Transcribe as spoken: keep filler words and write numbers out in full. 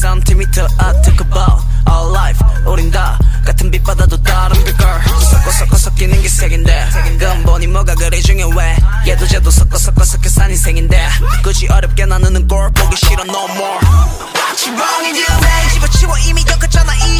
삼 미터 I took a bow Our life 우린 다 같은 빛바다도 다른 빛깔 섞어 섞어 섞이는 게 색인데 근본이 뭐가 그리 중요해 얘도 쟤도 섞어 섞어 섞여 산 인생인데 굳이 어렵게 나누는 걸 보기 싫어 no more What's wrong in you? 집어치워 이미 겪었잖아